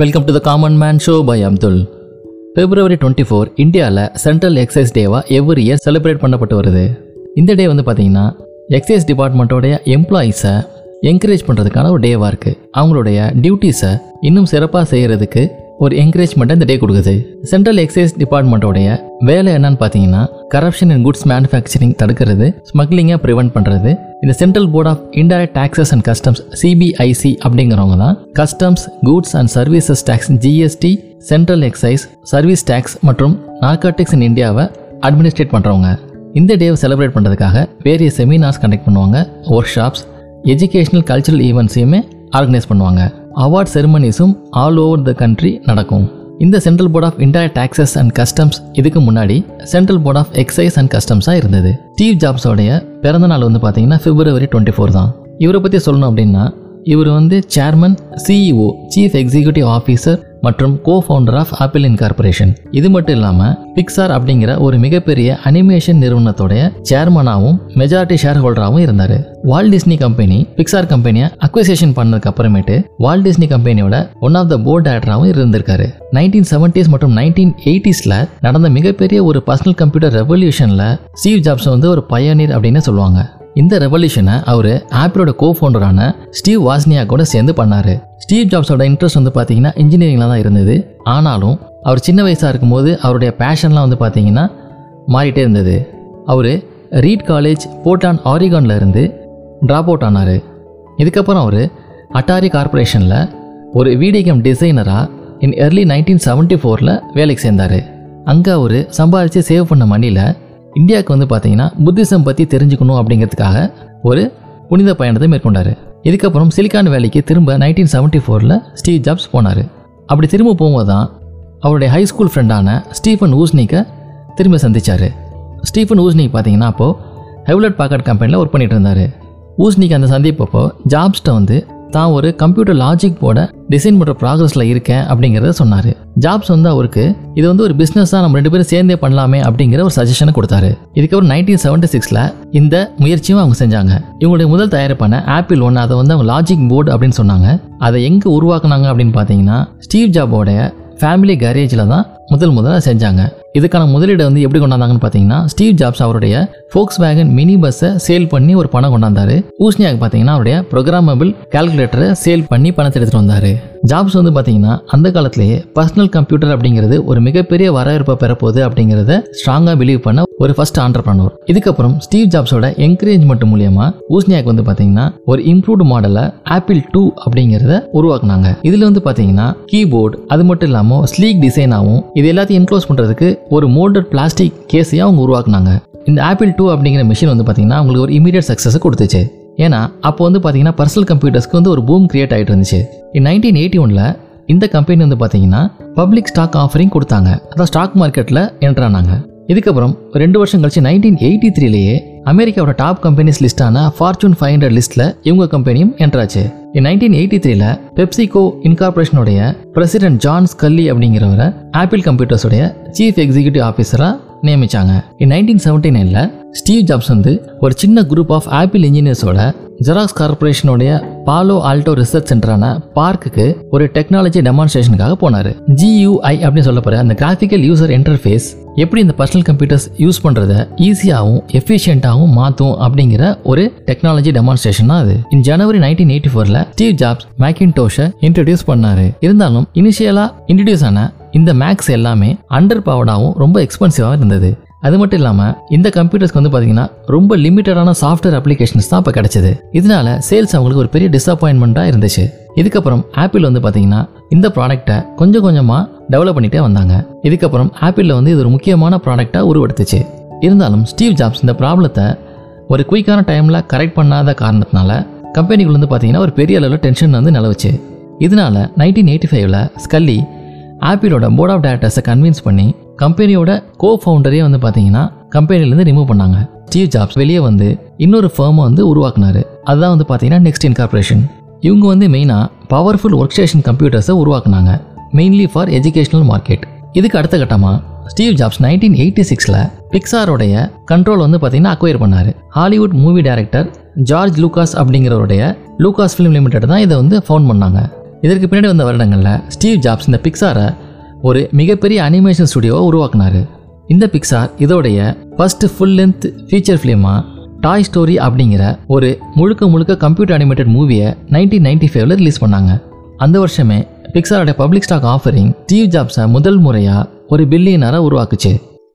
Welcome to the common man show by Abdul. February 24 இந்தியாவில் central excise டேவாக every year celebrate பண்ணப்பட்டு வருது. இந்த டே வந்து பார்த்திங்கன்னா எக்ஸைஸ் டிபார்ட்மெண்ட்டோடைய எம்ப்ளாயீஸை என்கரேஜ் பண்ணுறதுக்கான ஒரு டேவாக இருக்குது. அவங்களுடைய டியூட்டிஸை இன்னும் சிறப்பாக செய்கிறதுக்கு ஒரு என்கரேஜ்மெண்ட்டை இந்த டே கொடுக்குது. சென்ட்ரல் எக்ஸைஸ் டிபார்ட்மெண்ட்டோடைய வேலை என்னன்னு பார்த்தீங்கன்னா கரப்ஷன் அண்ட் குட்ஸ் மேனுஃபேக்சரிங் தடுக்கிறது, ஸ்மக்லிங்கை ப்ரிவெண்ட் பண்ணுறது. இந்த central board of indirect taxes and customs CBIC அப்படிங்கிறவங்க தான் customs, goods and services tax GST, central excise, service tax மற்றும் நார்காட்டிக்ஸ் இன் இந்தியாவை அட்மினிஸ்ட்ரேட் பண்ணுறவங்க. இந்த டேவை செலிப்ரேட் பண்ணுறதுக்காக வேரிய செமினார்ஸ் கண்டக்ட் பண்ணுவாங்க, ஒர்க் ஷாப்ஸ், எஜுகேஷனல் கல்ச்சுரல் ஈவெண்ட்ஸையுமே ஆர்கனைஸ் பண்ணுவாங்க. அவார்ட் செரிமனிஸும் ஆல் ஓவர் த கண்ட்ரி நடக்கும். இந்த central board of indirect taxes and customs இதுக்கு முன்னாடி central board of excise and கஸ்டம்ஸாக இருந்தது. ஸ்டீவ் ஜாப்ஸோடைய பிறந்த நாள் வந்து பார்த்தீங்கன்னா February 24 தான். இவரை பற்றி சொல்லணும் அப்படின்னா இவர் வந்து chairman, CEO, chief executive officer மற்றும் co founder of Apple incorporation. இது மட்டும் இல்லாமல் பிக்சார் அப்படிங்கிற ஒரு மிகப்பெரிய அனிமேஷன் நிறுவனத்தோடைய சேர்மனாகவும் மெஜாரிட்டி ஷேர் ஹோல்டராகவும் இருந்தார். வால்ட் டிஸ்னி கம்பெனி பிக்சார் கம்பெனியை அக்வசேஷன் பண்ணதுக்கு அப்புறமேட்டு வால்ட் டிஸ்னி கம்பெனியோட ஒன் ஆஃப் த போர்ட் டைரக்டராகவும் இருந்திருக்காரு. 1970s மற்றும் 1980s நடந்த மிகப்பெரிய ஒரு பர்சனல் கம்ப்யூட்டர் ரெவல்யூஷனில் ஸ்டீவ் ஜாப்ஸ் வந்து ஒரு பயனியர் அப்படின்னு சொல்லுவாங்க. இந்த ரெவல்யூஷனை அவர் ஆப்பிளோட கோ ஃபவுண்டரான ஸ்டீவ் வாஸ்னியாக்கோட சேர்ந்து பண்ணார். ஸ்டீவ் ஜாப்ஸோட இன்ட்ரெஸ்ட் வந்து பார்த்தீங்கன்னா இன்ஜினியரிங்கில் தான் இருந்தது. ஆனாலும் அவர் சின்ன வயசாக இருக்கும்போது அவருடைய பேஷன்லாம் வந்து பார்த்தீங்கன்னா மாறிட்டே இருந்தது. அவர் ரீட் காலேஜ் போர்ட்லாண்ட் ஆரிகானில் இருந்து ட்ராப் அவுட் ஆனார். இதுக்கப்புறம் அவர் அட்டாரி கார்பரேஷனில் ஒரு வீடியோ கேம் டிசைனராக இன் early 1974 வேலைக்கு சேர்ந்தார். அங்கே அவர் சம்பாதிச்சு சேவ் பண்ண மணியில் இந்தியாவுக்கு வந்து பார்த்தீங்கன்னா புத்திசம் பற்றி தெரிஞ்சுக்கணும் அப்படிங்கிறதுக்காக ஒரு புனித பயணத்தை மேற்கொண்டார். இதுக்கப்புறம் சிலிக்கான் வேலிக்கு திரும்ப 1974 ஸ்டீவ் ஜாப்ஸ் போனார். அப்படி திரும்ப போகும்போது தான் அவருடைய ஹைஸ்கூல் ஃப்ரெண்டான ஸ்டீஃபன் ஊஸ்னிக்கை திரும்ப சந்தித்தார். ஸ்டீஃபன் ஊஸ்னிக் பார்த்தீங்கன்னா அப்போது ஹெவ்லட் பேக்கார்ட் கம்பெனியில் ஒர்க் பண்ணிகிட்டு இருந்தார். ஊஸ்னிக் அந்த சந்திப்பப்போ ஜாப்ஸ்கிட்ட வந்து தான் ஒரு கம்ப்யூட்டர் லாஜிக் போர்டை டிசைன் பண்ணுற ப்ராக்ரஸில் இருக்கேன் அப்படிங்கிறத சொன்னார். ஜாப்ஸ் வந்து அவருக்கு இது வந்து ஒரு பிஸ்னஸாக நம்ம ரெண்டு பேரும் சேர்ந்தே பண்ணலாமே அப்படிங்கிற ஒரு சஜஷனை கொடுத்தாரு. இதுக்கப்புறம் 1976 இந்த முயற்சியும் அவங்க செஞ்சாங்க. இவங்களுடைய முதல் தயாரிப்பான Apple I அதை வந்து அவங்க லாஜிக் போர்டு அப்படின்னு சொன்னாங்க. அதை எங்கே உருவாக்குனாங்க அப்படின்னு பார்த்தீங்கன்னா ஸ்டீவ் ஜாப்ஸோடைய ஃபேமிலி கேரேஜில் தான் முதலாக செஞ்சாங்க. இதுக்கான முதலீடு வந்து எப்படி கொண்டாந்தாங்கன்னு பார்த்தீங்கன்னா ஸ்டீவ் ஜாப்ஸ் அவருடைய ஃபோக்ஸ் வேகன் மினி பஸ்ஸை சேல் பண்ணி ஒரு பணம் கொண்டாந்தார். ஊஸ்னியாக்கு பார்த்தீங்கன்னா அவருடைய ப்ரோக்ராமபிள் கால்குலேட்டரை சேல் பண்ணி பணத்தை எடுத்துகிட்டு வந்தார். ஜாப்ஸ் வந்து பார்த்தீங்கன்னா அந்த காலத்திலேயே பர்சனல் கம்ப்யூட்டர் அப்படிங்கிறது ஒரு மிகப்பெரிய வரவேற்பை பெறப்போகுது அப்படிங்கிறத ஸ்ட்ராங்காக பிலீவ் பண்ண ஒரு ஃபர்ஸ்ட் ஆண்டர்பிரனர். இதுக்கப்புறம் ஸ்டீவ் ஜாப்ஸோட என்கரேஜ்மெண்ட் மூலியமாக ஊஸ்னியாக்கு வந்து பார்த்தீங்கன்னா ஒரு இம்ப்ரூவ்டு மாடலை Apple II அப்படிங்கிறத உருவாக்குனாங்க. இதில் வந்து பார்த்தீங்கன்னா கீபோர்டு அது மட்டும் இல்லாமல் ஸ்லீக் டிசைனாகவும் இது எல்லாத்தையும் என்க்ளோஸ் பண்ணுறதுக்கு ஒரு மோல்டட் பிளாஸ்டிக் கேஸையும் அவங்க உருவாக்குனாங்க. இந்த Apple II அப்படிங்கிற மிஷின் வந்து பார்த்தீங்கன்னா அவங்களுக்கு ஒரு இமீடியட் சக்ஸஸை கொடுத்துச்சு. ஏன்னா அப்போ வந்து பார்த்தீங்கன்னா பர்சனல் கம்ப்யூட்டர்ஸ்க்கு வந்து ஒரு பூம் கிரியேட் ஆகிட்டு இருந்துச்சு. 1981 இந்த கம்பெனி வந்து பார்த்தீங்கன்னா பப்ளிக் ஸ்டாக் ஆஃபரிங் கொடுத்தாங்க. அதான் ஸ்டாக் மார்க்கெட்டில் என்ட்ரானாங்க. இதுக்கப்புறம் 2 வருஷம் கழிச்சு 1983 அமெரிக்காவோட டாப் கம்பெனிஸ் லிஸ்டான Fortune 500 லிஸ்ட்டில் இவங்க கம்பெனியும் என்ட்ராச்சு. 1983 பெப்சிகோ இன்கார்பரேஷனுடைய பிரசிடென்ட் ஜான் ஸ்கல்லி அப்படிங்கிறவரை ஆப்பிள் கம்ப்யூட்டர்ஸோடைய சீஃப் எக்ஸிக்யூட்டிவ் ஆஃபீஸராக நியமித்தாங்க. 1979 ஸ்டீவ் ஜாப்ஸ் வந்து ஒரு சின்ன குரூப் ஆஃப் ஆப்பிள் இன்ஜினியர்ஸோட ஜெராக்ஸ் கார்பரேஷனுடைய பாலோ ஆல்டோ ரிசர்ச் சென்டரான பார்க்குக்கு ஒரு டெக்னாலஜி டெமான்ஸ்ட்ரேஷனுக்காக போனார். GUI அப்படின்னு சொல்லப்படுற அந்த கிராஃபிக்கல் யூசர் இன்டர்ஃபேஸ் எப்படி இந்த பர்சனல் கம்ப்யூட்டர்ஸ் யூஸ் பண்ணுறதை ஈஸியாகவும் எஃபிஷியன்ட்டாகவும் மாற்றும் அப்படிங்கிற ஒரு டெக்னாலஜி டெமான்ஸ்ட்ரேஷன் தான் அது. இன் January 1984 ஸ்டீவ் ஜாப்ஸ் மேக்கின்டோஷை இன்ட்ரடியூஸ் பண்ணார். இருந்தாலும் இனிஷியலாக இன்ட்ரடியூஸ் ஆன இந்த மேக்ஸ் எல்லாமே அண்டர் பவர்டாகவும் ரொம்ப எக்ஸ்பென்சிவாகவும் இருந்தது. அது மட்டும் இல்லாமல் இந்த கம்ப்யூட்டர்ஸ்க்கு வந்து பார்த்தீங்கன்னா ரொம்ப லிமிட்டடான சாஃப்ட்வேர் அப்ளிகேஷன்ஸ் தான் இப்போ கிடைச்சது. இதனால சேல்ஸ் அவங்களுக்கு ஒரு பெரிய டிஸப்பாயின்மெண்ட்டாக இருந்துச்சு. இதுக்கப்புறம் ஆப்பிள் வந்து பார்த்தீங்கன்னா இந்த ப்ராடக்டை கொஞ்சம் கொஞ்சமாக டெவலப் பண்ணிகிட்டே வந்தாங்க. இதுக்கப்புறம் ஆப்பிளில் வந்து இது ஒரு முக்கியமான ப்ராடக்டாக உருவெடுத்துச்சு. இருந்தாலும் ஸ்டீவ் ஜாப்ஸ் இந்த ப்ராப்ளத்தை ஒரு குயிக்கான டைமில் கரெக்ட் பண்ணாத காரணத்தினால கம்பெனிக்குள்ள வந்து பார்த்தீங்கன்னா ஒரு பெரிய அளவில் டென்ஷன் வந்து நிலவுச்சு. இதனால 1985 ஸ்கல்லி ஆப்பிளோட போர்ட் ஆஃப் டைரக்டர்ஸை கன்வின்ஸ் பண்ணி கம்பெனியோட கோ ஃபவுண்டரே வந்து பார்த்தீங்கன்னா கம்பெனிலேருந்து ரிமூவ் பண்ணாங்க. ஸ்டீவ் ஜாப்ஸ் வெளியே வந்து இன்னொரு ஃபேர்மை வந்து உருவாக்குனாரு. அதுதான் வந்து பார்த்தீங்கன்னா NeXT இன்கார்பரேஷன். இவங்க வந்து மெயினாக பவர்ஃபுல் ஒர்க் ஸ்டேஷன் கம்ப்யூட்டர்ஸை உருவாக்குனாங்க, மெயின்லி ஃபார் எஜுகேஷனல் மார்க்கெட். இதுக்கு அடுத்த கட்டமாக ஸ்டீவ் ஜாப்ஸ் 1986 பிக்சாரோடைய கண்ட்ரோல் வந்து பார்த்தீங்கன்னா அக்வயர் பண்ணார். Hollywood movie director George Lucas அப்படிங்கிறவருடைய லூகாஸ் ஃபிலிம் லிமிடெட் தான் இதை வந்து ஃபவுண்ட் பண்ணாங்க. இதற்கு பின்னாடி வந்த வருடங்களில் ஸ்டீவ் ஜாப்ஸ் இந்த பிக்சாரை ஒரு மிகப்பெரிய அனிமேஷன் ஸ்டுடியோவை உருவாக்குனார். இந்த பிக்சார் இதோடைய ஃபர்ஸ்ட் ஃபுல் லென்த் ஃபீச்சர் ஃபிலிமாக டாய் ஸ்டோரி அப்படிங்கிற ஒரு முழுக்க முழுக்க கம்ப்யூட்டர் அனிமேட்டட் மூவியை 1995 ரிலீஸ் பண்ணாங்க. அந்த வருஷமே பிக்சாரோட பப்ளிக் ஸ்டாக் ஆஃபரிங் ஸ்டீவ் ஜாப்ஸை முதல் முறையாக ஒரு பில்லியனராக உருவாக்குச்சு.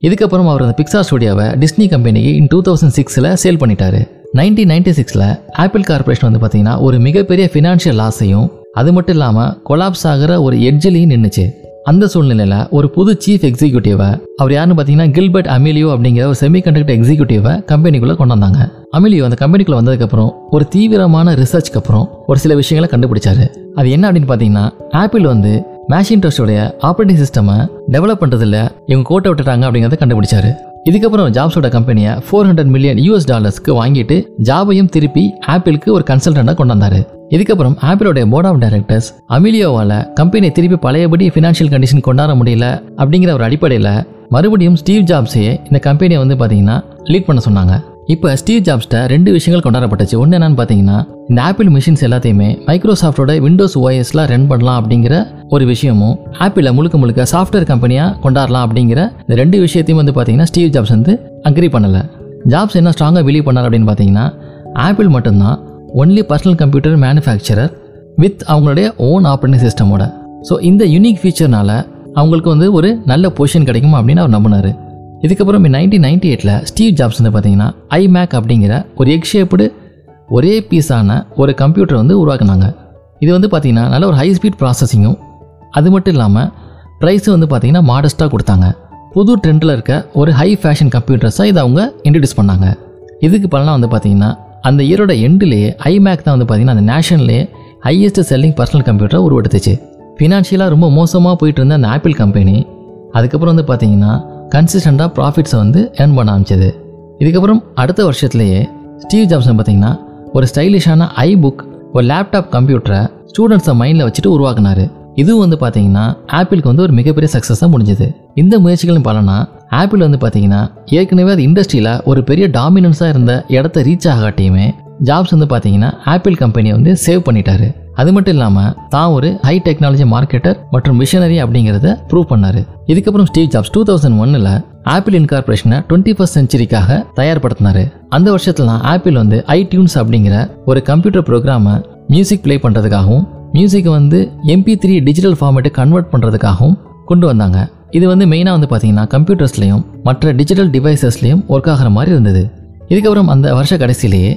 இதுக்கப்புறம் அவர் அந்த பிக்சார் ஸ்டுடியோவை டிஸ்னி கம்பெனிக்கு 2006 சேல் பண்ணிட்டாரு. 1996 ஆப்பிள் கார்பரேஷன் வந்து பார்த்தீங்கன்னா ஒரு மிகப்பெரிய ஃபினான்ஷியல் லாஸையும் அது மட்டும் இல்லாமல் கொலாப்ஸ் ஆகிற ஒரு எட்ஜிலையும் நின்றுச்சு. அந்த சூழ்நிலையில் ஒரு புது சீஃப் எக்ஸிக்யூட்டிவை, அவர் யாருன்னு பார்த்தீங்கன்னா கில்பர்ட் அமெலியோ அப்படிங்கிற ஒரு செமிகண்டக்டர் எக்ஸிக்யூட்டிவை கம்பெனிக்குள்ளே கொண்டு வந்தாங்க. அமெலியோ அந்த கம்பெனிக்குள்ளே வந்ததுக்கப்புறம் ஒரு தீவிரமான ரிசர்ச்க்கு அப்புறம் ஒரு சில விஷயங்களை கண்டுபிடிச்சாரு. அது என்ன அப்படின்னு பார்த்தீங்கன்னா, ஆப்பிள் வந்து மேக்கின்டாஷோடைய ஆப்ரேட்டிங் சிஸ்டமை டெவலப் பண்ணுறதுல இவங்க கோட்டை விட்டுட்டாங்க அப்படிங்கிறத கண்டுபிடிச்சாரு. இதுக்கப்புறம் ஜாப்ஸோட கம்பெனியை $400 million வாங்கிட்டு ஜாபையும் திருப்பி ஆப்பிளுக்கு ஒரு கன்சல்டண்டாக கொண்டு வந்தார். இதுக்கப்புறம் ஆப்பிளோடைய போர்ட் ஆஃப் டைரக்டர்ஸ் அமிலியோவால் கம்பெனியை திருப்பி பழையபடி ஃபினான்ஷியல் கண்டிஷன் கொண்டாட முடியல அப்படிங்கிற ஒரு அடிப்படையில் மறுபடியும் ஸ்டீவ் ஜாப்ஸையே இந்த கம்பெனியை வந்து பார்த்தீங்கன்னா லீட் பண்ண சொன்னாங்க. இப்போ ஸ்டீவ் ஜாப்ஸ்கிட்ட ரெண்டு விஷயங்கள் கொண்டாடப்பட்டுச்சு. ஒன்று என்னன்னு பார்த்தீங்கன்னா, இந்த ஆப்பிள் மிஷின்ஸ் எல்லாத்தையுமே மைக்ரோசாஃப்டோட விண்டோஸ் ஓஎஸ்லாம் ரன் பண்ணலாம் அப்படிங்கிற ஒரு விஷயமும், ஆப்பிளை முழுக்க முழுக்க சாஃப்ட்வேர் கம்பெனியாக கொண்டாடலாம் அப்படிங்கிற இந்த ரெண்டு விஷயத்தையும் வந்து பார்த்தீங்கன்னா ஸ்டீவ் ஜாப்ஸ் வந்து அக்ரி பண்ணலை. ஜாப்ஸ் என்ன ஸ்ட்ராங்காக பிலீவ் பண்ணார் அப்படின்னு பார்த்தீங்கன்னா, ஆப்பிள் மட்டும்தான் only personal computer manufacturer with அவங்களுடைய ஓன் ஆப்ரேட்டிங் சிஸ்டமோட. ஸோ இந்த யூனிக் ஃபீச்சர்னால அவங்களுக்கு வந்து ஒரு நல்ல பொசிஷன் கிடைக்கும் அப்படின்னு அவர் நம்பினார். இதுக்கப்புறம் 1998 ஸ்டீவ் ஜாப்ஸ் வந்து பார்த்தீங்கன்னா ஐமேக் அப்படிங்கிற ஒரு எக் ஷேப்டு ஒரே பீஸான ஒரு கம்ப்யூட்டர் வந்து உருவாக்குனாங்க. இது வந்து பார்த்திங்கன்னா நல்ல ஒரு ஹை ஸ்பீட் ப்ராசஸிங்கும் அது மட்டும் இல்லாமல் ப்ரைஸும் வந்து பார்த்திங்கன்னா மாடஸ்ட்டாக கொடுத்தாங்க. புது ட்ரெண்டில் இருக்க ஒரு ஹை ஃபேஷன் கம்ப்யூட்டர்ஸாக இதை அவங்க இன்ட்ரடியூஸ் பண்ணாங்க. இதுக்கு பலனாக வந்து பார்த்திங்கன்னா அந்த இயரோட எண்டுலேயே ஐமேக் தான் வந்து பார்த்திங்கன்னா அந்த நேஷனல்லே ஹையஸ்ட் செல்லிங் பர்சனல் கம்ப்யூட்டரை உருவெடுத்துச்சு. ஃபினான்ஷியலாக ரொம்ப மோசமாக போயிட்டு இருந்த அந்த ஆப்பிள் கம்பெனி அதுக்கப்புறம் வந்து பார்த்திங்கன்னா கன்சிஸ்டண்டாக ப்ராஃபிட்ஸை வந்து ஏர்ன் பண்ண ஆரம்பிச்சது. இதுக்கப்புறம் அடுத்த வருஷத்துலேயே ஸ்டீவ் ஜாப்ஸ் பார்த்திங்கன்னா ஒரு ஸ்டைலிஷான ஐ புக், ஒரு லேப்டாப் கம்ப்யூட்டரை ஸ்டூடெண்ட்ஸை மைண்டில் வச்சுட்டு உருவாக்குனார். இதுவும் வந்து பார்த்திங்கன்னா ஆப்பிளுக்கு வந்து ஒரு மிகப்பெரிய சக்ஸஸாக முடிஞ்சுது. இந்த முயற்சிகளும் பலனாக ஆப்பிள் வந்து பார்த்திங்கன்னா ஏற்கனவே அது இண்டஸ்ட்ரியில் ஒரு பெரிய டாமினன்ஸாக இருந்த இடத்த ரீச் ஆகாட்டியுமே ஜாப்ஸ் வந்து பார்த்திங்கன்னா ஆப்பிள் கம்பெனியை வந்து சேவ் பண்ணிட்டாரு. அது மட்டும் இல்லாமல் தான் ஒரு ஹை டெக்னாலஜி மார்க்கெட்டர் மற்றும் மிஷனரி அப்படிங்கிறத ப்ரூவ் பண்ணார். இதுக்கப்புறம் Steve Jobs 2001 Apple Inc. 21st century தயார்படுத்தினார். அந்த வருஷத்துல ஆப்பிள் வந்து iTunes அப்படிங்கிற ஒரு கம்ப்யூட்டர் ப்ரோக்ராமை மியூசிக் ப்ளே பண்ணுறதுக்காகவும் மியூசிக்கை வந்து MP3 டிஜிட்டல் ஃபார்மேட்டை கன்வெர்ட் பண்ணுறதுக்காகவும் கொண்டு வந்தாங்க. இது வந்து மெயினாக வந்து பார்த்திங்கன்னா கம்ப்யூட்டர்ஸ்லையும் மற்ற டிஜிட்டல் டிவைசஸ்லையும் ஒர்க் ஆகிற மாதிரி இருந்தது. இதுக்கப்புறம் அந்த வருஷ கடைசியிலேயே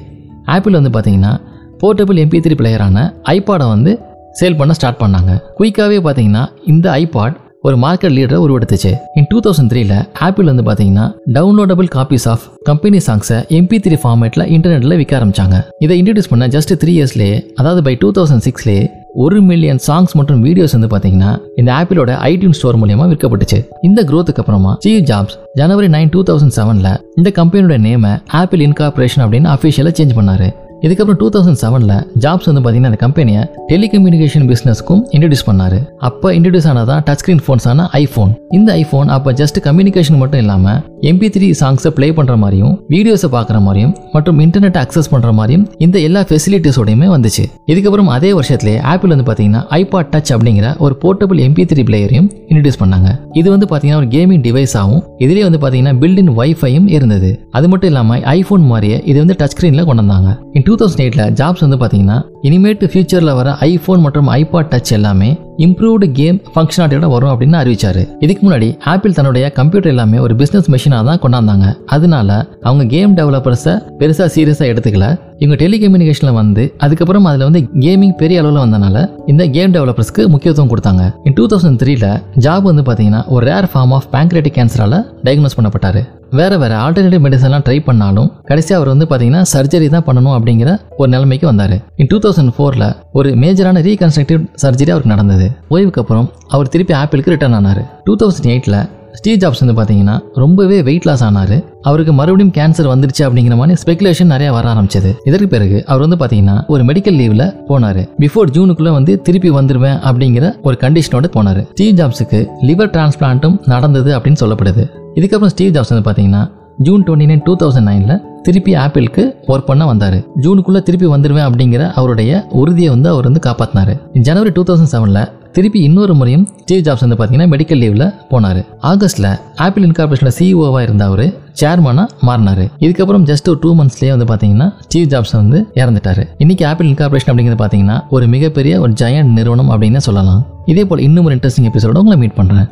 ஆப்பிள் வந்து பார்த்திங்கன்னா போர்ட்டபிள் MP3 பிளேயரான ஐபாடை வந்து சேல் பண்ண ஸ்டார்ட் பண்ணாங்க. குயிக்காகவே பார்த்தீங்கன்னா இந்த ஐபாட் ஒரு மார்க்கெட் லீடரை உருவெடுத்துச்சு. 2003 ஆப்பிள் வந்து பார்த்தீங்கன்னா டவுன்லோடபிள் காப்பீஸ் ஆஃப் கம்பெனி சாங்ஸை MP3 ஃபார்மேட்டில் இன்டர்நெட்டில் விற்க ஆரம்பித்தாங்க. இதை இன்ட்ரடியூஸ் பண்ண ஜஸ்ட் 3 yearsலேயே, அதாவது பை 2006 1 million சாங்ஸ் மற்றும் வீடியோஸ் வந்து பார்த்தீங்கன்னா இந்த ஆப்பிளோட iTunes ஸ்டோர் மூலியமாக விற்கப்பட்டுச்சு. இந்த க்ரோத்துக்கு அப்புறமா ஸ்டீவ் ஜாப்ஸ் January 9, 2007 இந்த கம்பெனியோட நேமை ஆப்பிள் இன்க். அப்படின்னு அஃபிஷியலாக சேஞ்ச் பண்ணார். இதுக்கப்புறம் 2007 ஜாப்ஸ் வந்து பார்த்தீங்கன்னா அந்த கம்பெனியை டெலிகம்யூனிகேஷன் பிஸ்னஸ்க்கும் இன்ட்ரடியூஸ் பண்ணார். அப்போ இன்ட்ரடியூஸ் ஆனதான் டச் ஸ்க்ரீன் ஃபோன்ஸான iPhone. இந்த iPhone அப்போ ஜஸ்ட் கம்யூனிகேஷன் மட்டும் இல்லாமல் MP3 சாங்ஸை ப்ளே பண்ணுற மாதிரியும் வீடியோஸை பார்க்குற மாதிரியும் மற்றும் இன்டர்நெட் அக்சஸ் பண்ணுற மாதிரியும் இந்த எல்லா ஃபெசிலிட்டிஸோடையுமே வந்துச்சு. இதுக்கப்புறம் அதே வருஷத்துலேயே ஆப்பிள் வந்து பார்த்தீங்கன்னா iPad Touch அப்படிங்கிற ஒரு போர்ட்டபிள் MP3 பிளேயரையும் இன்ட்ரடியூஸ் பண்ணாங்க. இது வந்து பார்த்தீங்கன்னா ஒரு கேமிங் டிவைஸாகவும் இதிலே வந்து பார்த்தீங்கன்னா பில்டின் வைஃபையும் இருந்தது. அது மட்டும் இல்லாமல் iPhone மாதிரியே இது வந்து டச் ஸ்க்ரீனில் கொண்டு வந்தாங்க. 2008 ஜாப்ஸ் வந்து பார்த்தீங்கன்னா இனிமேட்டு ஃபியூச்சரில் வர iPhone மற்றும் iPad Touch எல்லாமே இம்ப்ரூவ்டு கேம் ஃபங்க்ஷனாலிட்டியோட வரும் அப்படின்னு அறிவிச்சார். இதுக்கு முன்னாடி ஆப்பிள் தன்னுடைய கம்ப்யூட்டர் எல்லாமே ஒரு பிஸ்னஸ் மிஷினாக தான் கொண்டாந்தாங்க. அதனால அவங்க கேம் டெவலப்பர்ஸை பெருசாக சீரியஸாக எடுத்துக்கல. இவங்க டெலிகம்யூனிகேஷனில் வந்து அதுக்கப்புறம் அதில் வந்து கேமிங் பெரிய அளவில் வந்தனால இந்த கேம் டெவலப்பர்ஸ்க்கு முக்கியத்துவம் கொடுத்தாங்க. 2003 ஜாப் வந்து பார்த்தீங்கன்னா ஒரு ரேர் ஃபார்ம் ஆஃப் பேங்க்ரேட்டிக் கேன்சரால் டயக்னோஸ் பண்ணப்பட்டார். வேறு ஆல்டர்னேட்டிவ் மெடிசன்லாம் ட்ரை பண்ணாலும் கடைசியாக அவர் வந்து பார்த்தீங்கன்னா சர்ஜரி தான் பண்ணணும் அப்படிங்கிற ஒரு நிலைமைக்கு வந்தார். 2004 ஒரு மேஜரான ரீகன்ஸ்ட்ரக்டிவ் சர்ஜரி அவருக்கு நடந்தது. ஓய்வுக்கு அப்புறம் அவர் திருப்பி ஆப்பிளுக்கு ரிட்டர்ன் ஆனார். 2008 ஸ்டீவ் ஜாப்ஸ் வந்து பார்த்தீங்கன்னா ரொம்பவே வெயிட் லாஸ் ஆனார். அவருக்கு மறுபடியும் கேன்சர் வந்துருச்சு அப்படிங்கிற மாதிரி ஸ்பெகுலேஷன் நிறையா வர ஆரம்பிச்சது. இதற்கு பிறகு அவர் வந்து பார்த்தீங்கன்னா ஒரு மெடிக்கல் லீவில் போனார். பிஃபோர் ஜூனுக்குள்ளே வந்து திருப்பி வந்துடுவேன் அப்படிங்கிற ஒரு கண்டிஷனோடு போனார். ஸ்டீவ் ஜாப்ஸுக்கு லிவர் டிரான்ஸ்பிளான்ட்டும் நடந்தது அப்படின்னு சொல்லப்படுது. இதுக்கப்புறம் ஸ்டீவ் ஜாப்ஸ் வந்து பார்த்தீங்கன்னா June 29, 2009 திருப்பி ஆப்பிளுக்கு ஒர்க் பண்ண வந்தார். ஜூனுக்குள்ளே திருப்பி வந்துடுவேன் அப்படிங்கிற அவருடைய உறுதியை வந்து அவர் வந்து காப்பாற்றினார். ஜனவரி 2007 திருப்பி இன்னொரு முறையும் ஸ்டீவ் ஜாப்ஸ் வந்து பார்த்தீங்கன்னா மெடிக்கல் லீவில் போனார். ஆகஸ்ட்டில் ஆப்பிள் இன்க் கார்பரேஷனில் சிஇஓவாக இருந்த அவர் சேர்மனாக மாறினார். இதுக்கப்புறம் ஜஸ்ட் ஒரு 2 monthஸ்லேயே வந்து பார்த்தீங்கன்னா ஸ்டீவ் ஜாப்ஸ் வந்து இறந்துட்டார். இன்றைக்கி ஆப்பிள் இன்க் கார்பரேஷன் அப்படிங்கிறது பார்த்தீங்கன்னா ஒரு மிகப்பெரிய ஒரு ஜெயண்ட் நிறுவனம் அப்படின்னு சொல்லலாம். இதே போல் இன்னும் ஒரு இன்ட்ரெஸ்டிங் எபிசோட உங்களை மீட் பண்ணுறேன்.